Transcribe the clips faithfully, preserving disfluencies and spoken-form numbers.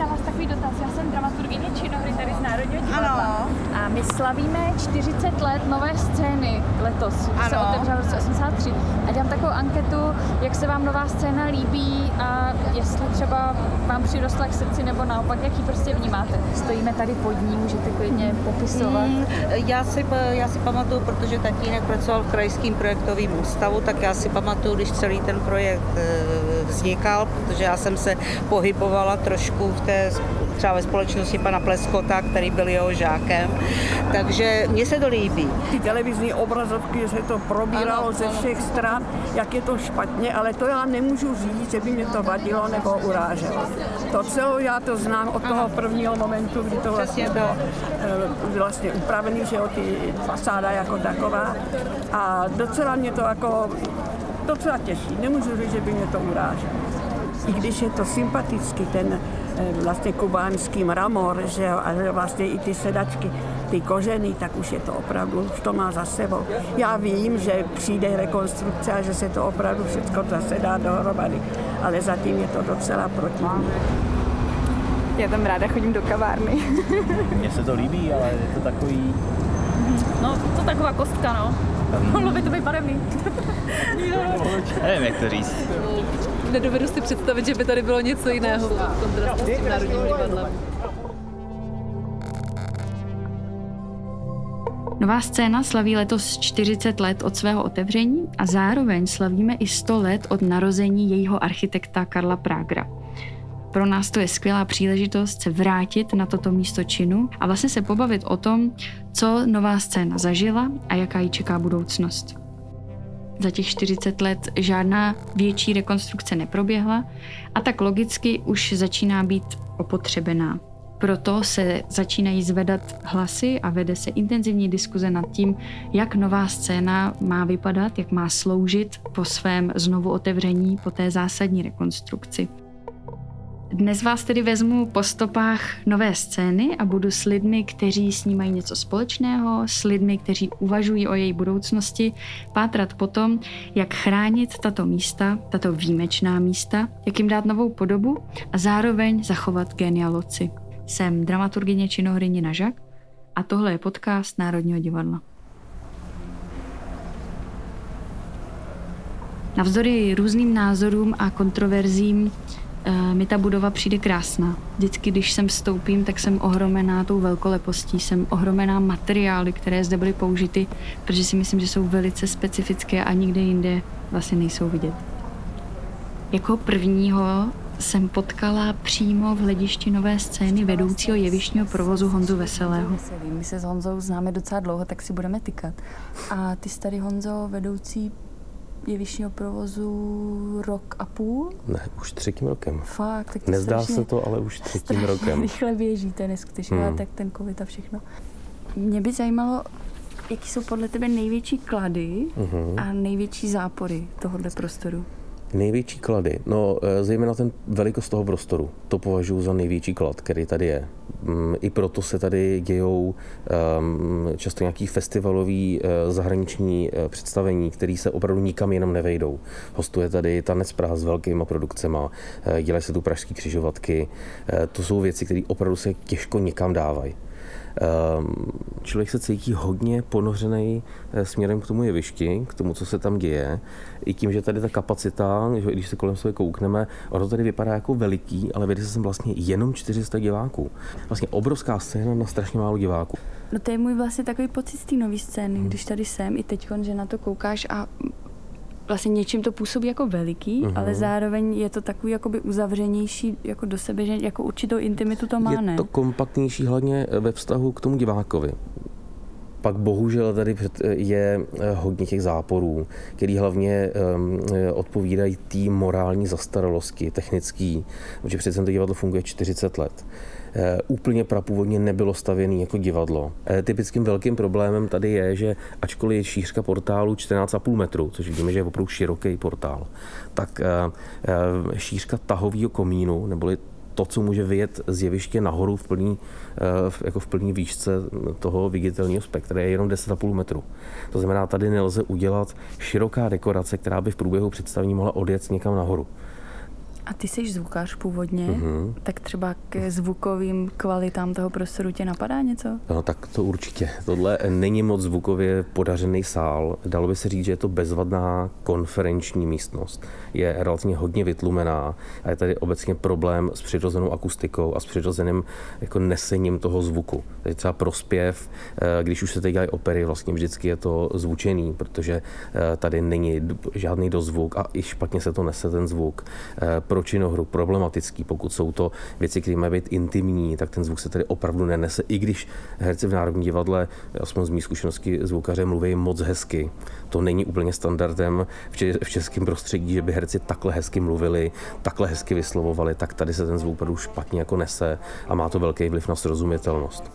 na vás takový dotaz. Já jsem dramaturgyně činohry tady z Národního divadla. Ano. A my slavíme čtyřicet let nové scény letos. Ano. Se otevřela v roce osmdesát tři. A dám takovou anketu, jak se vám nová scéna líbí a jestli třeba vám přirostla k srdci nebo naopak, jak ji prostě vnímáte. Stojíme tady pod ní, můžete klidně popisovat. Mm, já, si, já si pamatuju, protože tatínek pracoval v krajském projektovém ústavu, tak já si pamatuju, když celý ten projekt vznikal, protože já jsem se pohybovala trošku v té třeba ve společnosti pana Pleskota, který byl jeho žákem. Takže mně se to líbí. Ty televizní obrazovky, se to probíralo ano, ze všech stran, jak je to špatně, ale to já nemůžu říct, že by mě to vadilo nebo uráželo. To celou já to znám od toho prvního momentu, kdy to vlastně bylo vlastně upravený, že jo, ty fasáda jako taková. A docela mě to jako docela těší. Nemůžu říct, že by mě to uráželo. I když je to sympatický, ten vlastně kubánský mramor, že jo, a vlastně i ty sedačky, ty kožený, tak už je to opravdu, už to má za sebou. Já vím, že přijde rekonstrukce a že se to opravdu všechno zase dá dohromady, ale zatím je to docela protivné. Já tam ráda chodím do kavárny. Mně se to líbí, ale je to takový... No, to taková kostka, no. Mohlo by to být barevný. Nevím, jak to říct. Nedovedu si představit, že by tady bylo něco jiného v kontrastu s tím Národním divadlem. Nová scéna slaví letos čtyřicet let od svého otevření a zároveň slavíme i sto let od narození jejího architekta Karla Pragera. Pro nás to je skvělá příležitost se vrátit na toto místo činu a vlastně se pobavit o tom, co nová scéna zažila a jaká ji čeká budoucnost. Za těch čtyřicet let žádná větší rekonstrukce neproběhla a tak logicky už začíná být opotřebená. Proto se začínají zvedat hlasy a vede se intenzivní diskuze nad tím, jak nová scéna má vypadat, jak má sloužit po svém znovu otevření, po té zásadní rekonstrukci. Dnes vás tedy vezmu po stopách nové scény a budu s lidmi, kteří s ní mají něco společného, s lidmi, kteří uvažují o její budoucnosti, pátrat po tom, jak chránit tato místa, tato výjimečná místa, jak jim dát novou podobu a zároveň zachovat génia loci. Jsem dramaturgyně činohry Nina Jacques a tohle je podcast Národního divadla. Navzdory různým názorům a kontroverzím mi ta budova přijde krásná. Vždycky, když sem vstoupím, tak jsem ohromená tou velkolepostí, jsem ohromená materiály, které zde byly použity, protože si myslím, že jsou velice specifické a nikde jinde vlastně nejsou vidět. Jako prvního jsem potkala přímo v hledišti nové scény vedoucího jevištního provozu Honzu Veselého. My se s Honzou známe docela dlouho, tak si budeme tykat. A ty jsi tady, Honzo, vedoucí jevištního provozu rok a půl? Ne, už třetím rokem. Fakt, tak to nezdá se to, ale už třetím rokem. Rychle běží, to je neskutečné, hmm. tak ten covid a všechno. Mě by zajímalo, jaký jsou podle tebe největší klady hmm. a největší zápory tohohle prostoru. Největší klady? No, zejména ten velikost toho prostoru. To považuji za největší klad, který tady je. I proto se tady dějou často nějaký festivalový zahraniční představení, které se opravdu nikam jenom nevejdou. Hostuje tady Tanec Praha s velkýma produkcema, dělají se tu pražské křižovatky. To jsou věci, které opravdu se těžko nikam dávají. Člověk se cítí hodně ponořený směrem k tomu jevišti, k tomu, co se tam děje. I tím, že tady ta kapacita, že když se kolem sebe koukneme, ono tady vypadá jako veliký, ale vede se sem vlastně jenom čtyři sta diváků. Vlastně obrovská scéna na strašně málo diváků. No to je můj vlastně takový pocit z té nový scény, hmm. když tady jsem i teď, že na to koukáš a vlastně něčím to působí jako veliký, uhum. ale zároveň je to takový jakoby uzavřenější jako do sebe, že jako určitou intimitu to má, ne? Je to kompaktnější hlavně ve vztahu k tomu divákovi. Pak bohužel tady je hodně těch záporů, který hlavně odpovídají té morální zastaralosti, technický, protože přece to divadlo funguje čtyřicet let. Úplně prapůvodně nebylo stavěné jako divadlo. Typickým velkým problémem tady je, že ačkoliv je šířka portálu čtrnáct celá pět metru, což vidíme, že je opravdu široký portál, tak šířka tahového komínu, neboli to, co může vyjet z jeviště nahoru v plný, jako v plný výšce toho viditelného spektra, je jenom deset celá pět metru. To znamená, tady nelze udělat široká dekorace, která by v průběhu představení mohla odjet někam nahoru. A ty jsi zvukař původně, mm-hmm. tak třeba k zvukovým kvalitám toho prostoru tě napadá něco? No tak to určitě. Tohle není moc zvukově podařený sál. Dalo by se říct, že je to bezvadná konferenční místnost. Je relativně hodně vytlumená a je tady obecně problém s přirozenou akustikou a s přirozeným jako nesením toho zvuku. Takže třeba prospěv, když už se tady dělají opery, vlastně vždycky je to zvučený, protože tady není žádný dozvuk a i špatně se to nese ten zvuk. Pro činohru problematický, pokud jsou to věci, které mají být intimní, tak ten zvuk se tady opravdu nenese, i když herci v Národním divadle, aspoň z mých zkušeností zvukaře, mluví moc hezky. To není úplně standardem v českém prostředí, že by herci takhle hezky mluvili, takhle hezky vyslovovali, tak tady se ten zvuk opravdu špatně jako nese a má to velký vliv na srozumitelnost.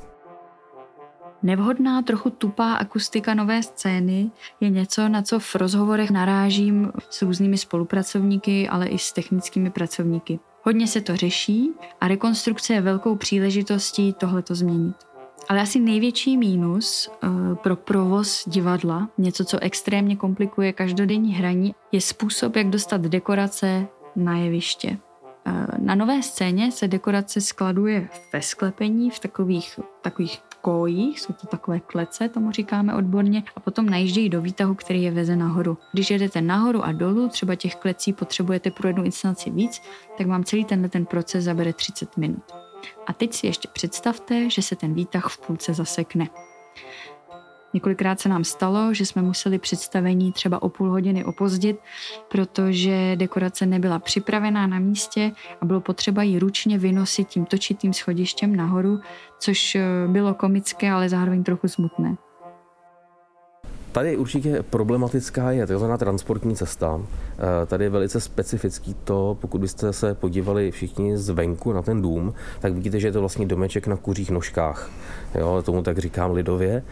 Nevhodná, trochu tupá akustika Nové scény je něco, na co v rozhovorech narážím s různými spolupracovníky, ale i s technickými pracovníky. Hodně se to řeší a rekonstrukce je velkou příležitostí tohleto změnit. Ale asi největší mínus uh, pro provoz divadla, něco, co extrémně komplikuje každodenní hraní, je způsob, jak dostat dekorace na jeviště. Uh, na Nové scéně se dekorace skladuje ve sklepení, v takových, takových kojích, jsou to takové klece, tomu říkáme odborně, a potom najíždějí do výtahu, který je veze nahoru. Když jedete nahoru a dolů, třeba těch klecí potřebujete pro jednu instalaci víc, tak vám celý tenhle ten proces zabere třicet minut. A teď si ještě představte, že se ten výtah v půlce zasekne. Několikrát se nám stalo, že jsme museli představení třeba o půl hodiny opozdit, protože dekorace nebyla připravená na místě a bylo potřeba ji ručně vynosit tím točitým schodištěm nahoru, což bylo komické, ale zároveň trochu smutné. Tady určitě problematická je tzv. Transportní cesta. Tady je velice specifický to, pokud byste se podívali všichni zvenku na ten dům, tak vidíte, že je to vlastně domeček na kuřích nožkách. Jo, tomu tak říkám lidově.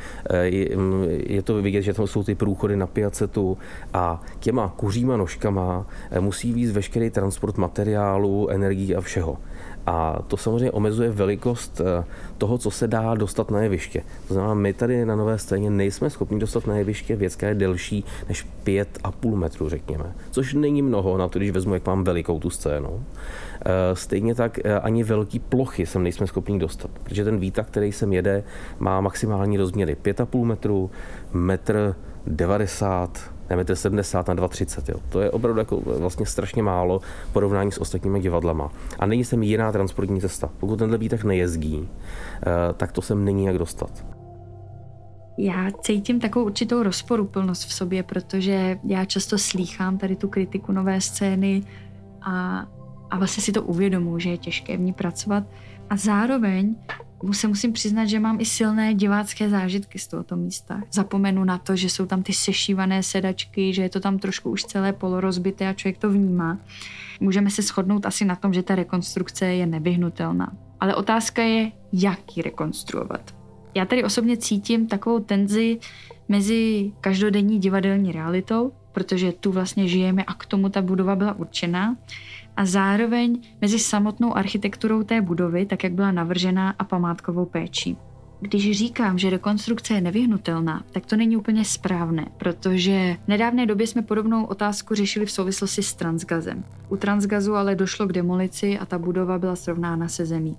Je to vidět, že tam jsou ty průchody na piacetu a těma kuříma nožkama musí víc veškerý transport materiálu, energií a všeho. A to samozřejmě omezuje velikost toho, co se dá dostat na jeviště. To znamená, my tady na Nové scéně nejsme schopni dostat na jeviště věc, která je delší než pět a půl metru, řekněme. Což není mnoho, na to, když vezmu, jak mám velikou tu scénu. Stejně tak ani velký plochy sem nejsme schopni dostat, protože ten výtah, který sem jede, má maximální rozměry pět a půl metru, metr devadesát, neměte sedmdesát na dvě stě třicet, jo. To je opravdu jako vlastně strašně málo porovnání s ostatními divadlama. A není sem jiná transportní cesta. Pokud tenhle výtah nejezdí, tak to sem není jak dostat. Já cítím takovou určitou rozporuplnost v sobě, protože já často slýchám tady tu kritiku Nové scény a, a vlastně si to uvědomuji, že je těžké v ní pracovat. A zároveň se musím přiznat, že mám i silné divácké zážitky z tohoto místa. Zapomenu na to, že jsou tam ty sešívané sedačky, že je to tam trošku už celé polorozbité a člověk to vnímá. Můžeme se shodnout asi na tom, že ta rekonstrukce je nevyhnutelná. Ale otázka je, jak ji rekonstruovat. Já tady osobně cítím takovou tenzi mezi každodenní divadelní realitou, protože tu vlastně žijeme a k tomu ta budova byla určená, a zároveň mezi samotnou architekturou té budovy, tak jak byla navržená, a památkovou péčí. Když říkám, že rekonstrukce je nevyhnutelná, tak to není úplně správné, protože v nedávné době jsme podobnou otázku řešili v souvislosti s Transgazem. U Transgazu ale došlo k demolici a ta budova byla srovnána se zemí.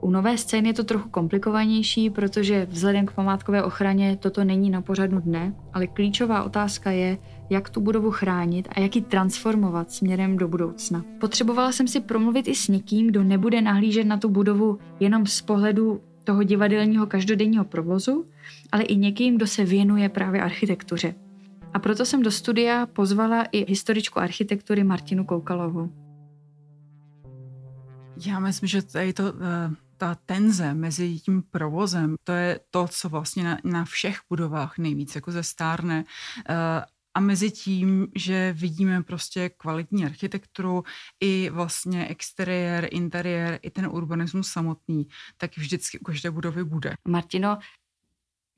U Nové scény je to trochu komplikovanější, protože vzhledem k památkové ochraně toto není na pořadu dne, ale klíčová otázka je, jak tu budovu chránit a jak ji transformovat směrem do budoucna. Potřebovala jsem si promluvit i s někým, kdo nebude nahlížet na tu budovu jenom z pohledu toho divadelního každodenního provozu, ale i někým, kdo se věnuje právě architektuře. A proto jsem do studia pozvala i historičku architektury Martinu Koukalovou. Já myslím, že tady to... Uh... ta tenze mezi tím provozem, to je to, co vlastně na, na všech budovách nejvíc jako zestárne, a mezi tím, že vidíme prostě kvalitní architekturu i vlastně exteriér, interiér, i ten urbanismus samotný, tak vždycky u každé budovy bude. Martino,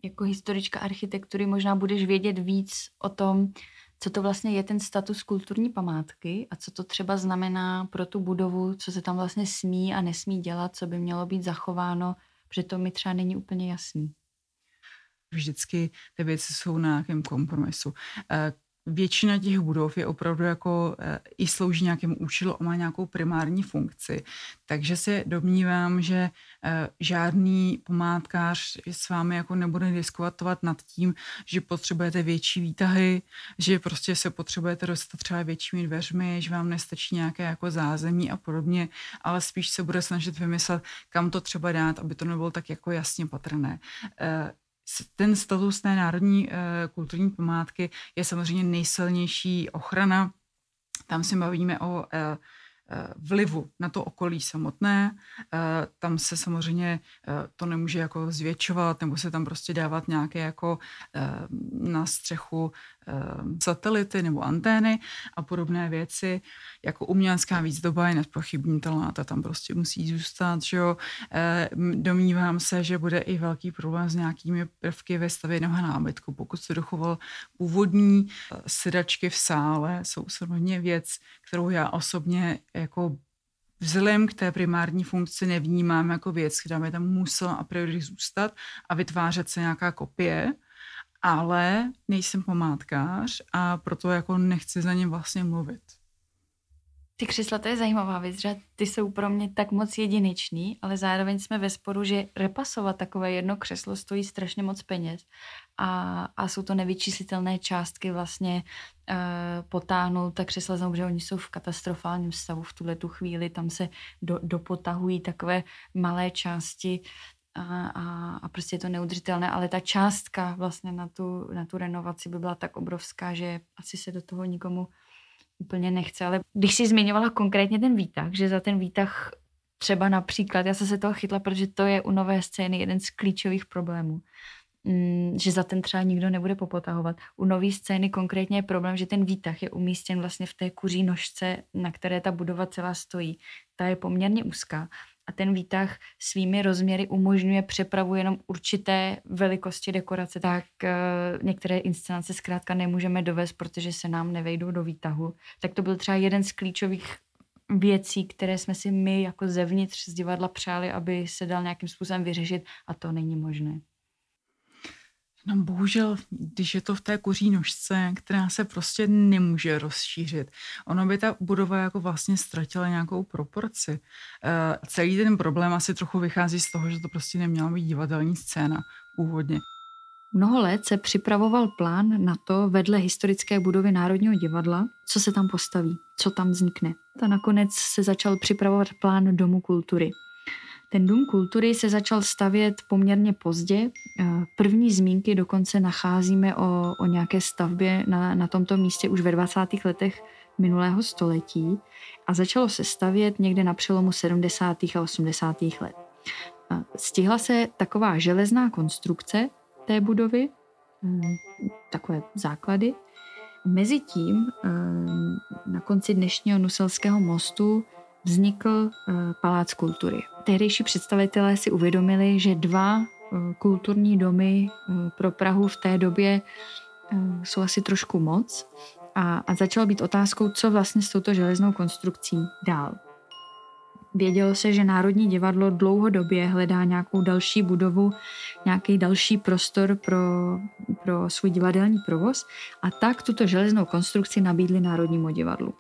jako historička architektury možná budeš vědět víc o tom, co to vlastně je ten status kulturní památky a co to třeba znamená pro tu budovu, co se tam vlastně smí a nesmí dělat, co by mělo být zachováno, protože to mi třeba není úplně jasný. Vždycky ty věci jsou na nějakém kompromisu. většina těch budov je opravdu jako i slouží nějakému účelu a má nějakou primární funkci. Takže se domnívám, že žádný památkář s vámi jako nebude diskutovat nad tím, že potřebujete větší výtahy, že prostě se potřebujete dostat třeba většími dveřmi, že vám nestačí nějaké jako zázemí a podobně, ale spíš se bude snažit vymyslet, kam to třeba dát, aby to nebylo tak jako jasně patrné. Ten status té národní kulturní památky je samozřejmě nejsilnější ochrana. Tam se bavíme o vlivu na to okolí samotné. Tam se samozřejmě to nemůže jako zvětšovat, nebo se tam prostě dávat nějaké jako na střechu satelity nebo antény a podobné věci. Jako umělecká výzdoba je nezpochybnitelná, ta tam prostě musí zůstat. Že jo? Domnívám se, že bude i velký problém s nějakými prvky ve stavěného nábytku. Pokud se dochoval původní sedačky v sále, jsou samozřejmě věc, kterou já osobně jako vzhledem k té primární funkci nevnímám jako věc, která by tam musela a priori zůstat a vytvářet se nějaká kopie, ale nejsem památkář a proto jako nechci za ně vlastně mluvit. Ty křesla, to je zajímavá věc, že ty jsou pro mě tak moc jedinečný, ale zároveň jsme ve sporu, že repasovat takové jedno křeslo stojí strašně moc peněz a, a jsou to nevyčíslitelné částky vlastně e, potáhnout ta křesla, znamená, že oni jsou v katastrofálním stavu v tuhle tu chvíli, tam se do, dopotahují takové malé části a, a, a prostě je to neudržitelné, ale ta částka vlastně na tu, na tu renovaci by byla tak obrovská, že asi se do toho nikomu úplně nechce, ale když jsi zmiňovala konkrétně ten výtah, že za ten výtah třeba například, já jsem se toho chytla, protože to je u Nové scény jeden z klíčových problémů, že za ten třeba nikdo nebude popotahovat. U Nové scény konkrétně je problém, že ten výtah je umístěn vlastně v té kuří nožce, na které ta budova celá stojí. Ta je poměrně úzká a ten výtah svými rozměry umožňuje přepravu jenom určité velikosti dekorace, tak e, některé inscenace zkrátka nemůžeme dovést, protože se nám nevejdou do výtahu. Tak to byl třeba jeden z klíčových věcí, které jsme si my jako zevnitř z divadla přáli, aby se dal nějakým způsobem vyřešit a to není možné. No bohužel, když je to v té kuří nožce, která se prostě nemůže rozšířit, ono by ta budova jako vlastně ztratila nějakou proporci. E, celý ten problém asi trochu vychází z toho, že to prostě neměla být divadelní scéna původně. Mnoho let se připravoval plán na to vedle historické budovy Národního divadla, co se tam postaví, co tam vznikne. A nakonec se začal připravovat plán Domu kultury. Ten Dům kultury se začal stavět poměrně pozdě. První zmínky dokonce nacházíme o, o nějaké stavbě na, na tomto místě už ve dvacátých letech minulého století a začalo se stavět někde na přelomu sedmdesátých a osmdesátých let. Stihla se taková železná konstrukce té budovy, takové základy. Mezitím na konci dnešního Nuselského mostu vznikl Palác kultury. Tehdejší představitelé si uvědomili, že dva kulturní domy pro Prahu v té době jsou asi trošku moc a, a začalo být otázkou, co vlastně s touto železnou konstrukcí dál. Vědělo se, že Národní divadlo dlouhodobě hledá nějakou další budovu, nějaký další prostor pro, pro svůj divadelní provoz a tak tuto železnou konstrukci nabídli Národnímu divadlu.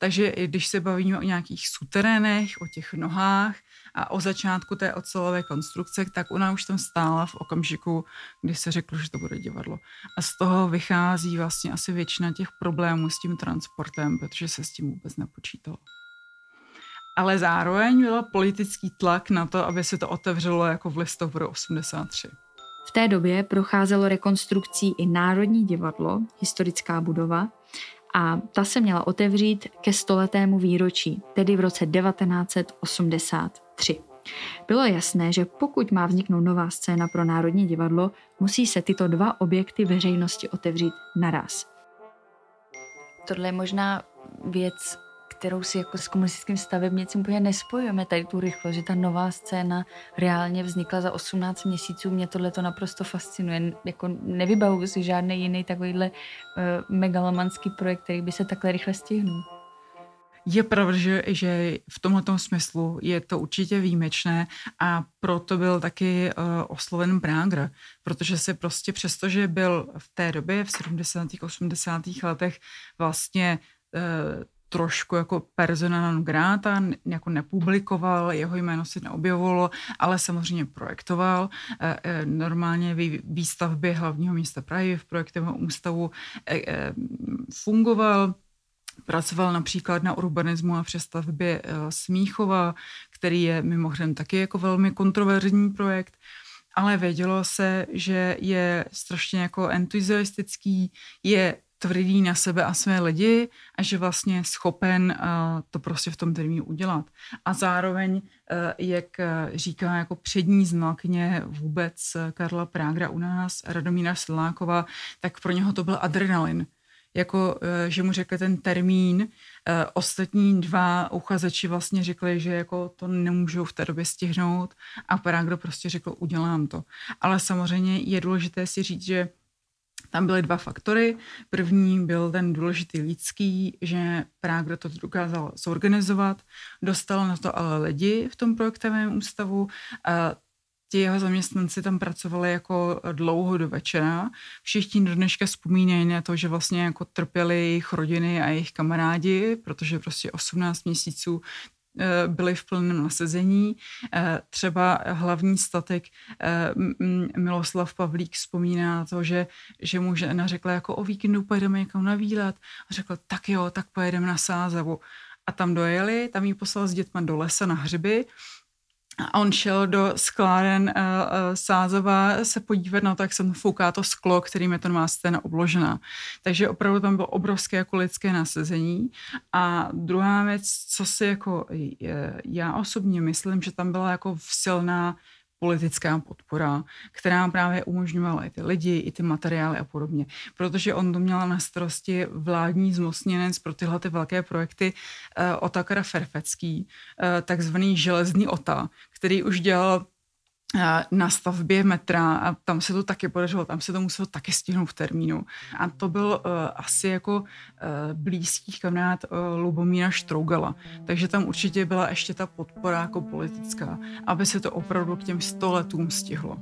Takže když se bavíme o nějakých suterénech, o těch nohách a o začátku té ocelové konstrukce, tak ona už tam stála v okamžiku, kdy se řeklo, že to bude divadlo. A z toho vychází vlastně asi většina těch problémů s tím transportem, protože se s tím vůbec nepočítalo. Ale zároveň byl politický tlak na to, aby se to otevřelo jako v listopadu osmdesát tři. V té době procházelo rekonstrukcí i Národní divadlo, historická budova, a ta se měla otevřít ke stoletému výročí, tedy v roce devatenáct osmdesát tři. Bylo jasné, že pokud má vzniknout nová scéna pro Národní divadlo, musí se tyto dva objekty veřejnosti otevřít naraz. Tohle je možná věc, kterou si jako s komunistickým stavebnicím úplně nespojujeme tady tu rychlost, že ta nová scéna reálně vznikla za osmnáct měsíců. Mě tohle to naprosto fascinuje. Jako nevybavuji si žádný jiný takovýhle uh, megalomanský projekt, který by se takhle rychle stihnul. Je pravda, že, že v tomto smyslu je to určitě výjimečné a proto byl taky uh, osloven Prager, protože se prostě přesto, že byl v té době, v sedmdesátých osmdesátých letech vlastně uh, trošku jako persona non grata, jako nepublikoval, jeho jméno se neobjevovalo, ale samozřejmě projektoval. Normálně v výstavbě hlavního města Prahy v projektovém ústavu fungoval, pracoval například na urbanismu a přestavbě Smíchova, který je mimochodem taky jako velmi kontroverzní projekt, ale vědělo se, že je strašně jako entuziastický, je tvrdý na sebe a své lidi a že vlastně schopen uh, to prostě v tom termínu udělat. A zároveň, uh, jak říká jako přední znalkyně vůbec Karla Pragera u nás, Radomína Sláková, tak pro něho to byl adrenalin. Jako, uh, že mu řekl ten termín, uh, ostatní dva uchazeči vlastně řekli, že jako to nemůžou v té době stihnout a Prager prostě řekl, udělám to. Ale samozřejmě je důležité si říct, že tam byly dva faktory. První byl ten důležitý lidský, že Prager to dokázal zorganizovat, dostal na to ale lidi v tom projektovém ústavu. Ti jeho zaměstnanci tam pracovali jako dlouho do večera. Všichni do dneška vzpomínají na to, že vlastně jako trpěli jejich rodiny a jejich kamarádi, protože prostě osmnáct měsíců byli v plném nasazení. Třeba hlavní statek Miloslav Pavlík vzpomíná to, že, že mu žena řekla, jako o víkendu pojedeme někam na výlet. A řekla, tak jo, tak pojedeme na Sázavu. A tam dojeli, tam ji poslal s dětma do lesa na hřby. A on šel do skláren Sázava se podívat na to, jak se mu fouká to sklo, kterým je to má scéna obložená. Takže opravdu tam bylo obrovské jako lidské nasazení. A druhá věc, co si jako já osobně myslím, že tam byla jako silná politická podpora, která právě umožňovala i ty lidi, i ty materiály a podobně. Protože on to měl na starosti vládní zmocněnec pro tyhle ty velké projekty eh, Otakara Ferfecký, eh, takzvaný železný Ota, který už dělal na stavbě metra a tam se to taky podařilo, tam se to muselo taky stihnout v termínu. A to byl uh, asi jako uh, blízký kamarád uh, Lubomíra Štrougala. Takže tam určitě byla ještě ta podpora jako politická, aby se to opravdu k těm stoletům stihlo.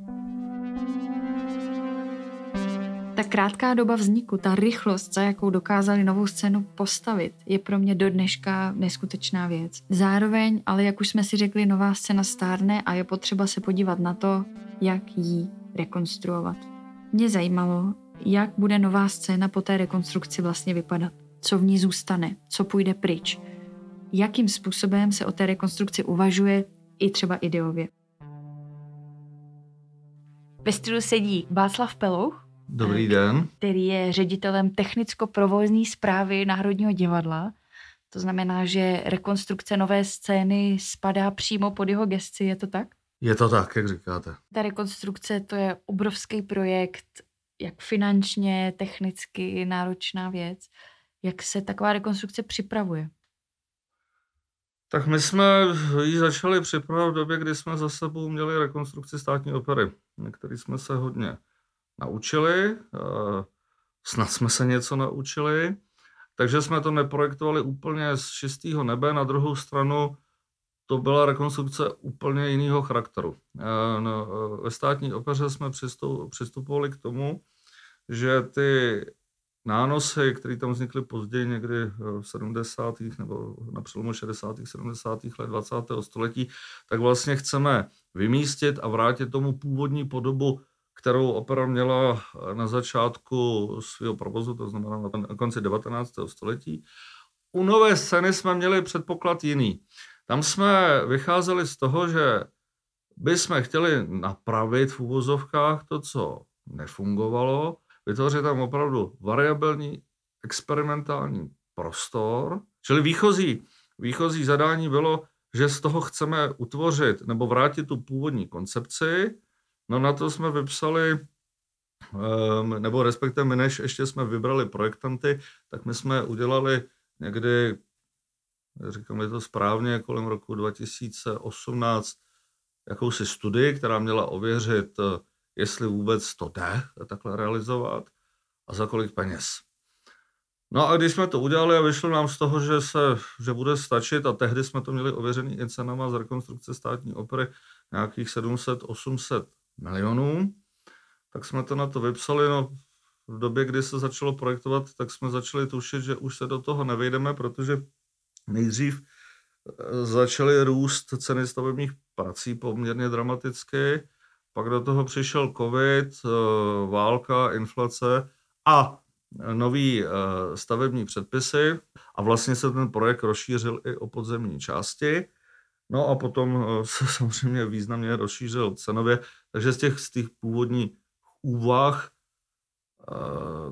Ta krátká doba vzniku, ta rychlost, za jakou dokázali Novou scénu postavit, je pro mě do dneška neskutečná věc. Zároveň, ale jak už jsme si řekli, Nová scéna stárne a je potřeba se podívat na to, jak ji rekonstruovat. Mě zajímalo, jak bude Nová scéna po té rekonstrukci vlastně vypadat. Co v ní zůstane, co půjde pryč. Jakým způsobem se o té rekonstrukci uvažuje i třeba ideově. Ve studiu sedí Václav Pelouch, dobrý den. Který je ředitelem technicko-provozní správy Národního divadla. To znamená, že rekonstrukce Nové scény spadá přímo pod jeho gesci, je to tak? Je to tak, jak říkáte. Ta rekonstrukce, to je obrovský projekt, jak finančně, technicky náročná věc. Jak se taková rekonstrukce připravuje? Tak my jsme ji začali připravovat v době, kdy jsme za sebou měli rekonstrukci Státní opery, na který jsme se hodně naučili, snad jsme se něco naučili, takže jsme to neprojektovali úplně z čistého nebe, na druhou stranu to byla rekonstrukce úplně jiného charakteru. Ve Státní opeře jsme přistupovali k tomu, že ty nánosy, které tam vznikly později někdy v sedmdesátých nebo na přelomu šedesátých sedmdesátých let dvacátého století, tak vlastně chceme vymístit a vrátit tomu původní podobu, kterou opera měla na začátku svého provozu, to znamená na konci devatenáctého století. U Nové scény jsme měli předpoklad jiný. Tam jsme vycházeli z toho, že bychom chtěli napravit v uvozovkách to, co nefungovalo, vytvořit tam opravdu variabilní experimentální prostor. Čili výchozí, výchozí zadání bylo, že z toho chceme utvořit nebo vrátit tu původní koncepci. No na to jsme vypsali, nebo respektive my, než ještě jsme vybrali projektanty, tak my jsme udělali někdy, říkám, je to správně, kolem roku dva tisíce osmnáct jakousi studii, která měla ověřit, jestli vůbec to jde takhle realizovat a za kolik peněz. No a když jsme to udělali a vyšlo nám z toho, že se, že bude stačit, a tehdy jsme to měli ověřený i cenama z rekonstrukce Státní opery nějakých sedm set až osm set milionů, tak jsme to na to vypsali. No, v době, kdy se začalo projektovat, tak jsme začali tušit, že už se do toho nevejdeme, protože nejdřív začaly růst ceny stavebních prací poměrně dramaticky, pak do toho přišel covid, válka, inflace a nový stavební předpisy a vlastně se ten projekt rozšířil i o podzemní části. No a potom se samozřejmě významně rozšířil cenově, takže z těch, z těch původních úvah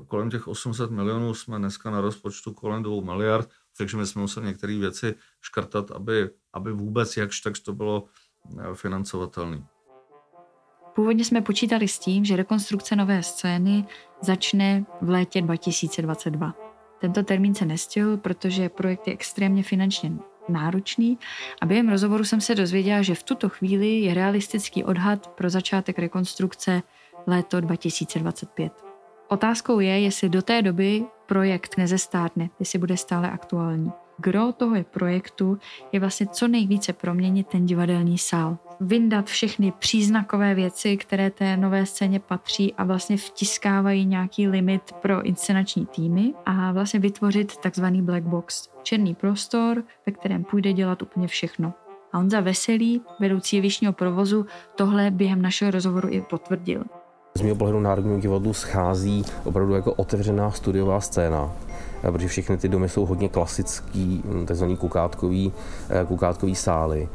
kolem těch osm set milionů jsme dneska na rozpočtu kolem dvou miliard, takže my jsme museli některé věci škrtat, aby, aby vůbec jakž tak to bylo financovatelné. Původně jsme počítali s tím, že rekonstrukce Nové scény začne v létě dva tisíce dvacet dva. Tento termín se nestihl, protože projekt je extrémně finančně náročný a během rozhovoru jsem se dozvěděla, že v tuto chvíli je realistický odhad pro začátek rekonstrukce léto dva tisíce dvacet pět. Otázkou je, jestli do té doby projekt nezestárne, jestli bude stále aktuální. Gro toho je projektu je vlastně co nejvíce proměnit ten divadelní sál. Vyndat všechny příznakové věci, které té Nové scéně patří a vlastně vtiskávají nějaký limit pro inscenační týmy a vlastně vytvořit takzvaný black box, černý prostor, ve kterém půjde dělat úplně všechno. A Honza Veselý, vedoucí jevištního provozu, tohle během našeho rozhovoru i potvrdil. Z mého pohledu Národního divadlu schází opravdu jako otevřená studiová scéna, protože všechny ty domy jsou hodně klasický, takzvaný kukátkový, kukátkový sály.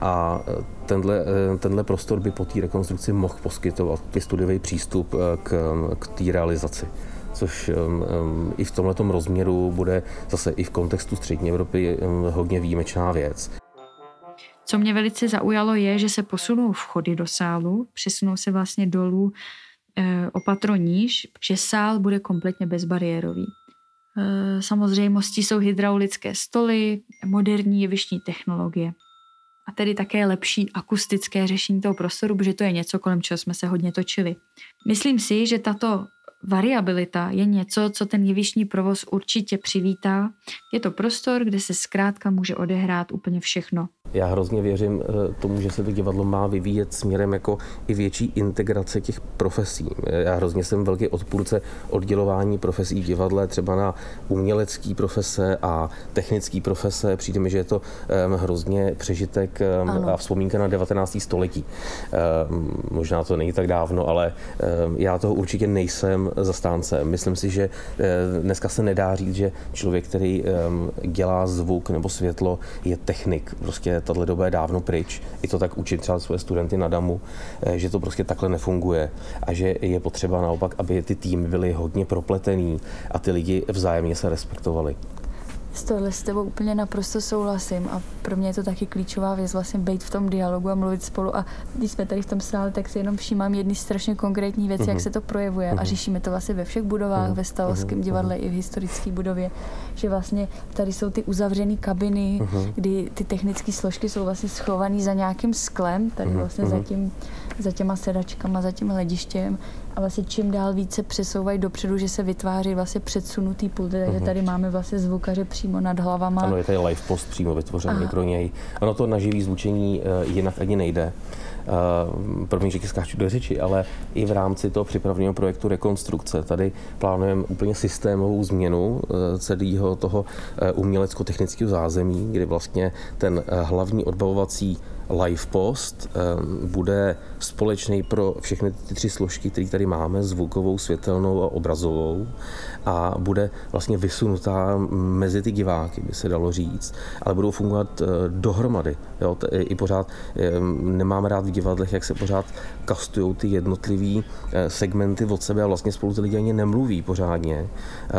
A tenhle, tenhle prostor by po té rekonstrukci mohl poskytovat studiový přístup k, k té realizaci, což i v tomhletom rozměru bude zase i v kontextu střední Evropy hodně výjimečná věc. Co mě velice zaujalo je, že se posunou vchody do sálu, přesunou se vlastně dolů e, o patro níž, že sál bude kompletně bezbariérový. E, samozřejmostí jsou hydraulické stoly, moderní jevištní technologie a tedy také lepší akustické řešení toho prostoru, protože to je něco, kolem čeho jsme se hodně točili. Myslím si, že tato variabilita je něco, co ten jevištní provoz určitě přivítá. Je to prostor, kde se zkrátka může odehrát úplně všechno. Já hrozně věřím tomu, že se to divadlo má vyvíjet směrem jako i větší integrace těch profesí. Já hrozně jsem velký odpůrce oddělování profesí v divadle, třeba na umělecký profese a technický profese. Přijde mi, že je to hrozně přežitek ano. A vzpomínka na devatenácté století. Možná to není tak dávno, ale já toho určitě nejsem zastáncem. Myslím si, že dneska se nedá říct, že člověk, který dělá zvuk nebo světlo, je technik. Prostě tato doba je dávno pryč. I to tak učit třeba svoje studenty na DAMu, že to prostě takhle nefunguje a že je potřeba naopak, aby ty týmy byly hodně propletený a ty lidi vzájemně se respektovali. S tohle s tebou úplně naprosto souhlasím a pro mě je to taky klíčová věc vlastně být v tom dialogu a mluvit spolu a když jsme tady v tom sále, tak si jenom všímám jedny strašně konkrétní věci, mm-hmm. jak se to projevuje mm-hmm. a řešíme to vlastně ve všech budovách, mm-hmm. ve Stavovském divadle mm-hmm. i v historické budově, že vlastně tady jsou ty uzavřené kabiny, mm-hmm. kdy ty technické složky jsou vlastně schované za nějakým sklem, tady vlastně mm-hmm. za, tím, za těma sedačkama, za tím hledištěm. A vlastně čím dál více přesouvají dopředu, že se vytváří vlastně předsunutý pulty, takže tady máme vlastně zvukaře přímo nad hlavama. Ano, je tady live post přímo vytvořený pro něj. Ano, to na živý zvučení jinak ani nejde. Uh, Promiň, že skáču do řeči, ale i v rámci toho připravného projektu rekonstrukce. Tady plánujeme úplně systémovou změnu uh, celého toho uh, umělecko-technického zázemí, kdy vlastně ten uh, hlavní odbavovací live post um, bude společný pro všechny ty tři složky, které tady máme, zvukovou, světelnou a obrazovou a bude vlastně vysunutá mezi ty diváky, by se dalo říct, ale budou fungovat uh, dohromady. Jo? T- I pořád um, nemáme rád divadlech, jak se pořád kastujou ty jednotlivý segmenty od sebe a vlastně spolu ty lidi ani nemluví pořádně.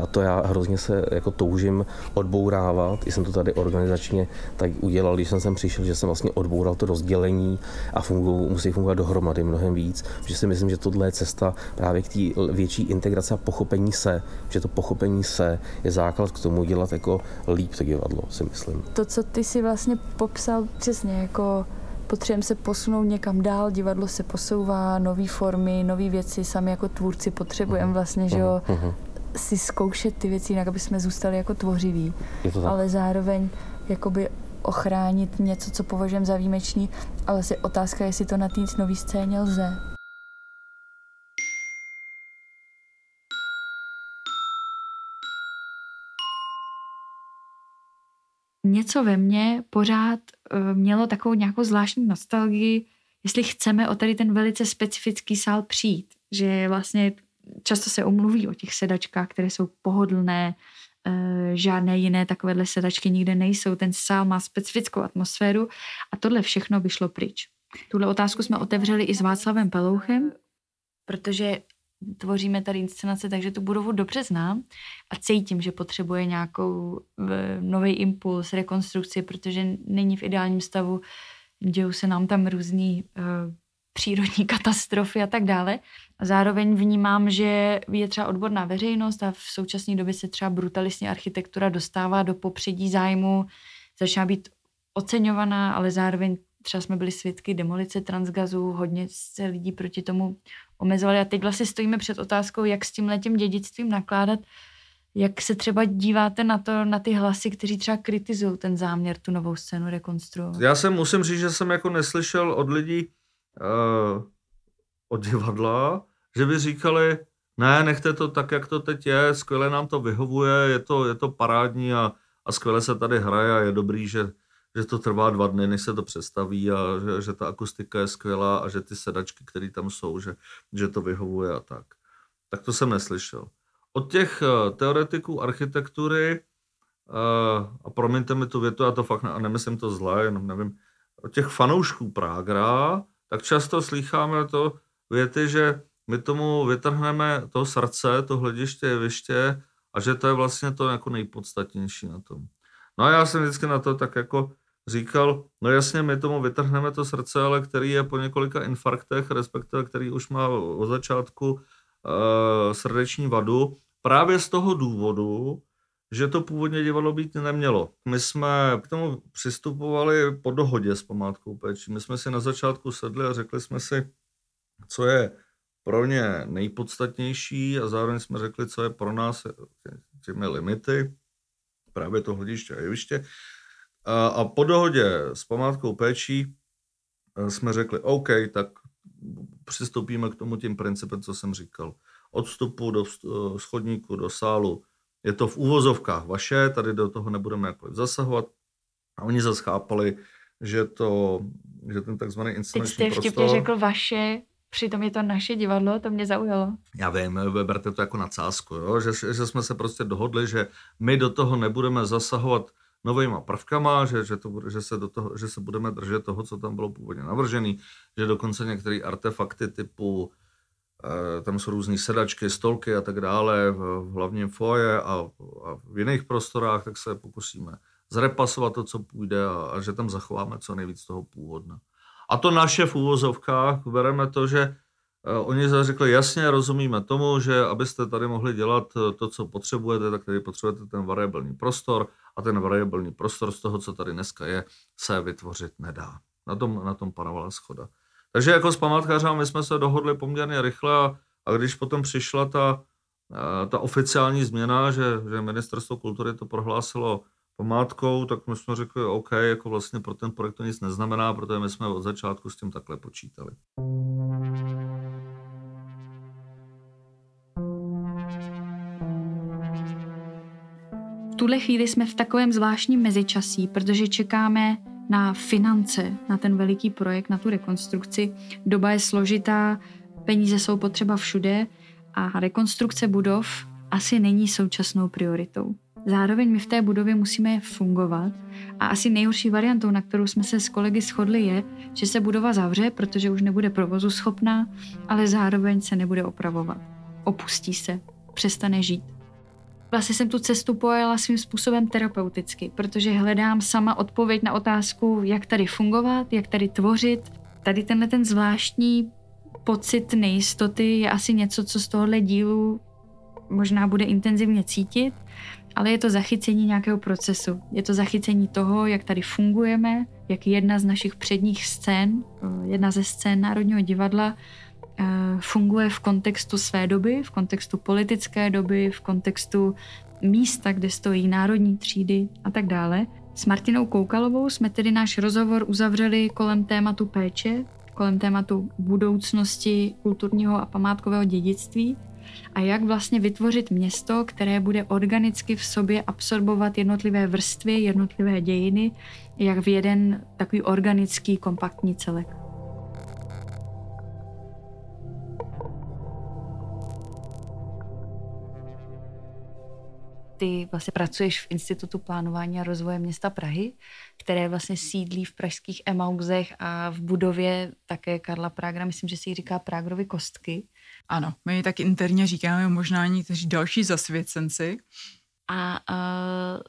A to já hrozně se jako toužím odbourávat. I jsem to tady organizačně tak udělal, když jsem sem přišel, že jsem vlastně odboural to rozdělení a fungu, musí fungovat dohromady mnohem víc, protože si myslím, že tohle je cesta právě k té větší integraci a pochopení se, že to pochopení se je základ k tomu dělat jako líp to divadlo, si myslím. To, co ty si vlastně popsal přesně jako potřebujeme se posunout někam dál, divadlo se posouvá, nové formy, nové věci, sami jako tvůrci potřebujeme vlastně, že jo, si zkoušet ty věci jinak, aby jsme zůstali jako tvořiví, ale zároveň jakoby ochránit něco, co považujeme za výjimečný, ale je otázka, jestli to na té Nové scéně lze. Něco ve mně pořád mělo takovou nějakou zvláštní nostalgii, jestli chceme o tady ten velice specifický sál přijít, že vlastně často se omluví o těch sedačkách, které jsou pohodlné, žádné jiné takovéhle sedačky nikde nejsou, ten sál má specifickou atmosféru a tohle všechno by šlo pryč. Tuhle otázku jsme otevřeli i s Václavem Pelouchem, protože tvoříme tady inscenace, takže tu budovu dobře znám a cítím, že potřebuje nějakou nový impuls, rekonstrukci, protože není v ideálním stavu, dějou se nám tam různý uh, přírodní katastrofy a tak dále. Zároveň vnímám, že je třeba odborná veřejnost a v současné době se třeba brutalistní architektura dostává do popředí zájmu, začíná být oceňovaná, ale zároveň třeba jsme byli svědky demolice Transgazu, hodně se lidí proti tomu omezovali a teď vlastně stojíme před otázkou, jak s tímhletěm dědictvím nakládat, jak se třeba díváte na to, na ty hlasy, kteří třeba kritizují ten záměr, tu Novou scénu rekonstruovat? Já jsem musím říct, že jsem jako neslyšel od lidí uh, od divadla, že by říkali, ne, nechte to tak, jak to teď je, skvěle nám to vyhovuje, je to, je to parádní a, a skvěle se tady hraje a je dobrý, že, že to trvá dva dny, než se to přestaví a že, že ta akustika je skvělá a že ty sedačky, které tam jsou, že, že to vyhovuje a tak. Tak to jsem neslyšel. Od těch teoretiků architektury, a promiňte mi tu větu, já to fakt ne, a nemyslím to zle, jenom nevím, od těch fanoušků Pragera, tak často slýcháme to věty, že my tomu vytrhneme to srdce, to hlediště, jeviště a že to je vlastně to jako nejpodstatnější na tom. No a já jsem vždycky na to tak jako říkal, no jasně, my tomu vytrhneme to srdce, ale který je po několika infarktech, respektive který už má od začátku srdeční vadu, právě z toho důvodu, že to původně divadlo být nemělo. My jsme k tomu přistupovali po dohodě s památkou péči. My jsme si na začátku sedli a řekli jsme si, co je pro ně nejpodstatnější a zároveň jsme řekli, co je pro nás těmi limity, právě to hlediště a jeviště. A, a po dohodě s památkou péčí jsme řekli, OK, tak přistoupíme k tomu tím principem, co jsem říkal. Od vstupu do schodníku, do sálu. Je to v úvozovkách vaše, tady do toho nebudeme jakkoliv zasahovat. A oni zase chápali, že, to, že ten takzvaný instalační prostor... Teď jste vtipně řekl vaše, přitom je to naše divadlo, to mě zaujalo. Já vím, berte to jako nadsázku, jo? Že, že jsme se prostě dohodli, že my do toho nebudeme zasahovat novýma prvkama, že, že, to, že, se do toho, že se budeme držet toho, co tam bylo původně navržený, že dokonce některé artefakty typu, e, tam jsou různé sedačky, stolky a tak dále v, v hlavním foje a, a v jiných prostorách, tak se pokusíme zrepasovat to, co půjde a, a že tam zachováme co nejvíc toho původna. A to naše v úvozovkách, bereme to, že e, oni zařekli, jasně, rozumíme tomu, že abyste tady mohli dělat to, co potřebujete, tak tady potřebujete ten variabilní prostor, a ten variabilní prostor z toho, co tady dneska je, se vytvořit nedá. Na tom, na tom panovala shoda. Takže jako s památkářem my jsme se dohodli poměrně rychle a když potom přišla ta, ta oficiální změna, že, že ministerstvo kultury to prohlásilo památkou, tak my jsme řekli, OK, jako vlastně pro ten projekt to nic neznamená, protože my jsme od začátku s tím takhle počítali. V tuhle chvíli jsme v takovém zvláštním mezičasí, protože čekáme na finance, na ten veliký projekt, na tu rekonstrukci. Doba je složitá, peníze jsou potřeba všude a rekonstrukce budov asi není současnou prioritou. Zároveň my v té budově musíme fungovat a asi nejhorší variantou, na kterou jsme se s kolegy shodli, je, že se budova zavře, protože už nebude provozu schopná, ale zároveň se nebude opravovat. Opustí se, přestane žít. Vlastně jsem tu cestu pojela svým způsobem terapeuticky, protože hledám sama odpověď na otázku, jak tady fungovat, jak tady tvořit. Tady tenhle ten zvláštní pocit nejistoty je asi něco, co z tohohle dílu možná bude intenzivně cítit, ale je to zachycení nějakého procesu. Je to zachycení toho, jak tady fungujeme, jak jedna z našich předních scén, jedna ze scén Národního divadla, funguje v kontextu své doby, v kontextu politické doby, v kontextu místa, kde stojí národní třídy a tak dále. S Martinou Koukalovou jsme tedy náš rozhovor uzavřeli kolem tématu péče, kolem tématu budoucnosti kulturního a památkového dědictví a jak vlastně vytvořit město, které bude organicky v sobě absorbovat jednotlivé vrstvy, jednotlivé dějiny, jak v jeden takový organický kompaktní celek. Ty vlastně pracuješ v Institutu plánování a rozvoje města Prahy, které vlastně sídlí v pražských Emauzech a v budově také Karla Pragera, myslím, že si ji říká Pragerovy kostky. Ano, my tak interně říkáme možná někteří další zasvěcenci. A uh,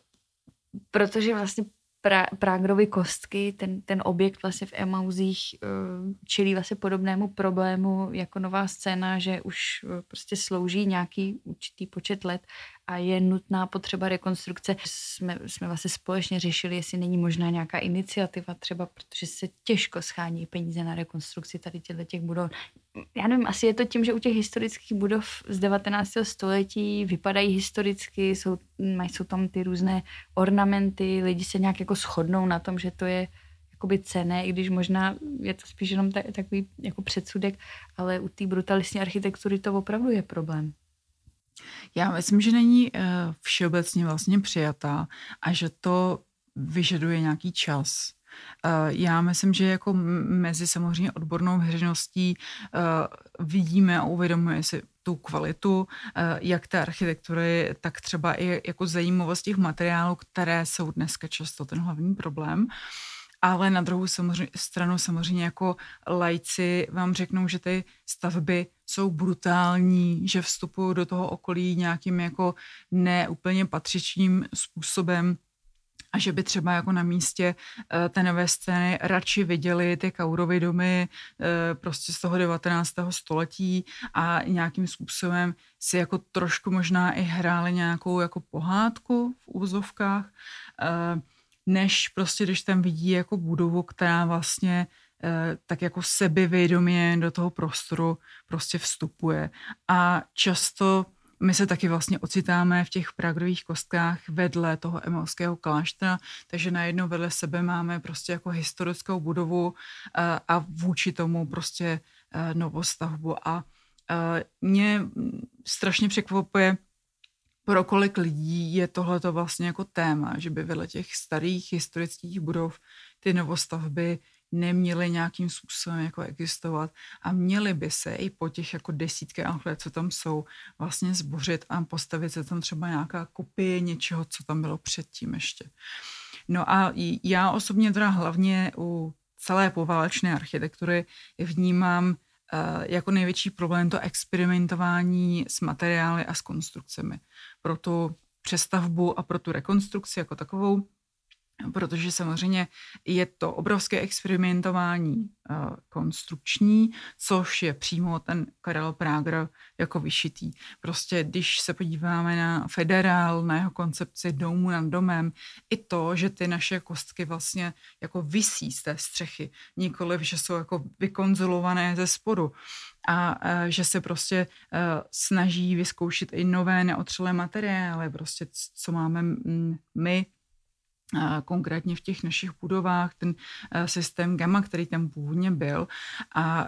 protože vlastně pra, Pragerovy kostky, ten, ten objekt vlastně v Emauzích uh, čelí vlastně podobnému problému jako Nová scéna, že už uh, prostě slouží nějaký určitý počet let a je nutná potřeba rekonstrukce. Jsme, jsme vlastně společně řešili, jestli není možná nějaká iniciativa třeba, protože se těžko schání peníze na rekonstrukci tady těch budov. Já nevím, asi je to tím, že u těch historických budov z devatenáctého století vypadají historicky, jsou, jsou tam ty různé ornamenty, lidi se nějak jako shodnou na tom, že to je jakoby cenné, i když možná je to spíš jenom ta, takový jako předsudek, ale u té brutalistní architektury to opravdu je problém. Já myslím, že není všeobecně vlastně přijatá a že to vyžaduje nějaký čas. Já myslím, že jako mezi samozřejmě odbornou veřejností vidíme a uvědomuje si tu kvalitu, jak té architektury, tak třeba i jako zajímavost těch materiálů, které jsou dneska často ten hlavní problém. Ale na druhou samozřejmě, stranu samozřejmě jako laici vám řeknou, že ty stavby jsou brutální, že vstupují do toho okolí nějakým jako neúplně patřičným způsobem a že by třeba jako na místě té Nové scény radši viděli ty Kaurovy domy prostě z toho devatenáctého století a nějakým způsobem si jako trošku možná i hráli nějakou jako pohádku v úzovkách, než prostě, když tam vidí jako budovu, která vlastně eh, tak jako sebevědomě do toho prostoru prostě vstupuje. A často my se taky vlastně ocitáme v těch Pragerových kostkách vedle toho emauského kláštera, takže najednou vedle sebe máme prostě jako historickou budovu eh, a vůči tomu prostě eh, novou stavbu. A eh, mě strašně překvapuje, pro kolik lidí je tohleto vlastně jako téma, že by vedle těch starých historických budov ty novostavby neměly nějakým způsobem jako existovat a měly by se i po těch jako desítkách let, co tam jsou, vlastně zbořit a postavit se tam třeba nějaká kopie něčeho, co tam bylo předtím ještě. No a já osobně teda hlavně u celé poválečné architektury vnímám jako největší problém to experimentování s materiály a s konstrukcemi. Pro tu přestavbu a pro tu rekonstrukci jako takovou, protože samozřejmě je to obrovské experimentování konstrukční, což je přímo ten Karel Prager jako vyšitý. Prostě když se podíváme na Federál, na jeho koncepci domu nad domem, i to, že ty naše kostky vlastně jako visí z té střechy, nikoliv, že jsou jako vykonzolované ze spodu a že se prostě snaží vyzkoušet i nové neotřelé materiály, prostě co máme my, konkrétně v těch našich budovách, ten systém gamma, který tam původně byl, a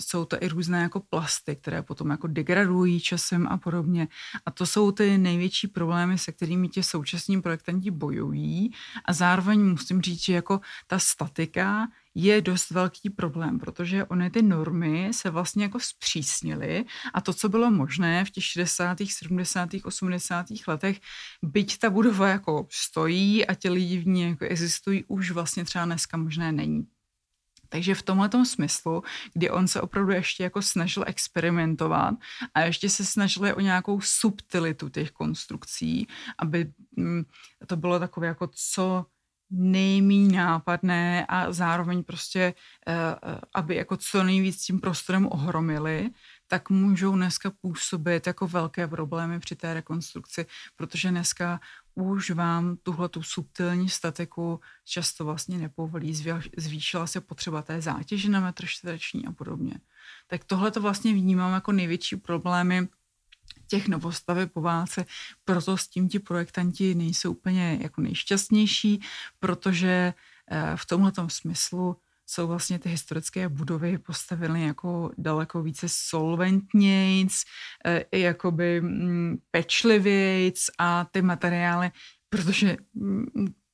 jsou to i různé jako plasty, které potom jako degradují časem a podobně. A to jsou ty největší problémy, se kterými ti současní projektanti bojují a zároveň musím říct, že jako ta statika je dost velký problém, protože ony ty normy se vlastně jako zpřísnily a to, co bylo možné v těch šedesátých, sedmdesátých, osmdesátých letech, byť ta budova jako stojí a ti lidi v ní jako existují, už vlastně třeba dneska možné není. Takže v tomhletom smyslu, kdy on se opravdu ještě jako snažil experimentovat a ještě se snažil o nějakou subtilitu těch konstrukcí, aby to bylo takové jako co nejméně nápadné a zároveň prostě, aby jako co nejvíc tím prostorem ohromili, tak můžou dneska působit jako velké problémy při té rekonstrukci, protože dneska už vám tuhletu subtilní statiku často vlastně nepovolí, zvýšila se potřeba té zátěže na metr čtvereční a podobně. Tak tohle to vlastně vnímám jako největší problémy těch novostaveb po válce, proto s tím ti projektanti nejsou úplně jako nejšťastnější, protože v tomhletom smyslu jsou vlastně ty historické budovy postaveny jako daleko více solventnějc, jakoby pečlivějc a ty materiály, protože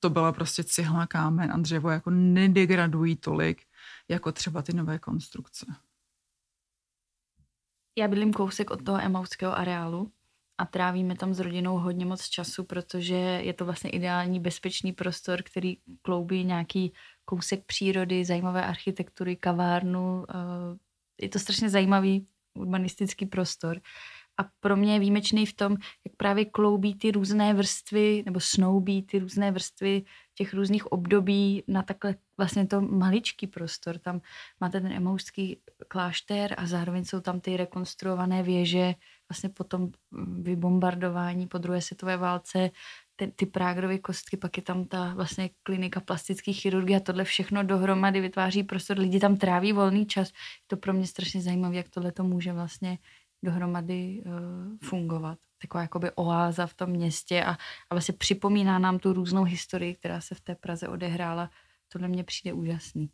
to byla prostě cihla, kámen a dřevo, jako nedegradují tolik, jako třeba ty nové konstrukce. Já bydlím kousek od toho emauského areálu a trávíme tam s rodinou hodně moc času, protože je to vlastně ideální bezpečný prostor, který kloubí nějaký kousek přírody, zajímavé architektury, kavárnu. Je to strašně zajímavý urbanistický prostor. A pro mě je výjimečný v tom, jak právě kloubí ty různé vrstvy, nebo snoubí ty různé vrstvy těch různých období na takhle vlastně to maličký prostor. Tam máte ten emauský klášter a zároveň jsou tam ty rekonstruované věže, vlastně po tom vybombardování po druhé světové válce, ty, ty Pragerovy kostky, pak je tam ta vlastně klinika plastických chirurgů a tohle všechno dohromady vytváří prostor, lidi tam tráví volný čas. Je to pro mě strašně zajímavé, jak tohle to může vlastně dohromady uh, fungovat. Taková jakoby oáza v tom městě a, a vlastně připomíná nám tu různou historii, která se v té Praze odehrála. Tohle mně přijde úžasný.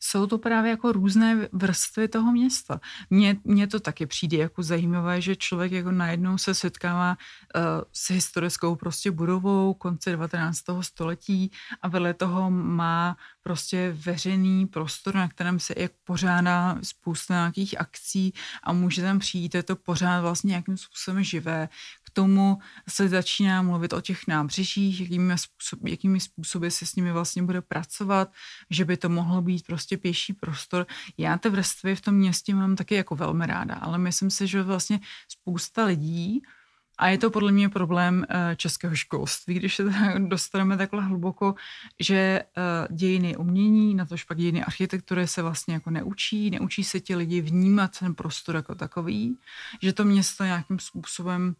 Jsou to právě jako různé vrstvy toho města. Mně, mně to taky přijde jako zajímavé, že člověk jako najednou se setkává uh, s historickou prostě budovou konce devatenáctého století a vedle toho má prostě veřejný prostor, na kterém se jak pořádá spousta nějakých akcí a může tam přijít, je to pořád vlastně nějakým způsobem živé. K tomu se začíná mluvit o těch nábřežích, jakými způsoby, jakými způsoby se s nimi vlastně bude pracovat, že by to mohlo být prostě pěší prostor. Já ty vrstvy v tom městě mám taky jako velmi ráda, ale myslím si, že vlastně spousta lidí, a je to podle mě problém českého školství, když se dostaneme takhle hluboko, že dějiny umění, natož pak dějiny architektury se vlastně jako neučí, neučí se ti lidi vnímat ten prostor jako takový, že to město nějakým způsobem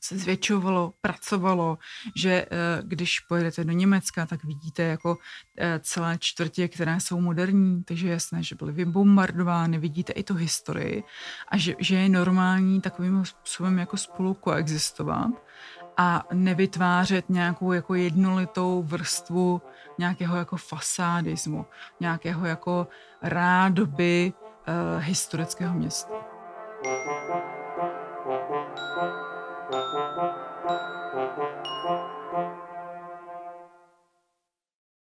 se zvětšovalo, pracovalo, že když pojedete do Německa, tak vidíte jako celé čtvrtě, které jsou moderní, takže jasné, že byly vybombardovány, vidíte i tu historii a že, že je normální takovým způsobem jako spolu koexistovat a nevytvářet nějakou jako jednolitou vrstvu nějakého jako fasádismu, nějakého jako rádoby eh, historického města.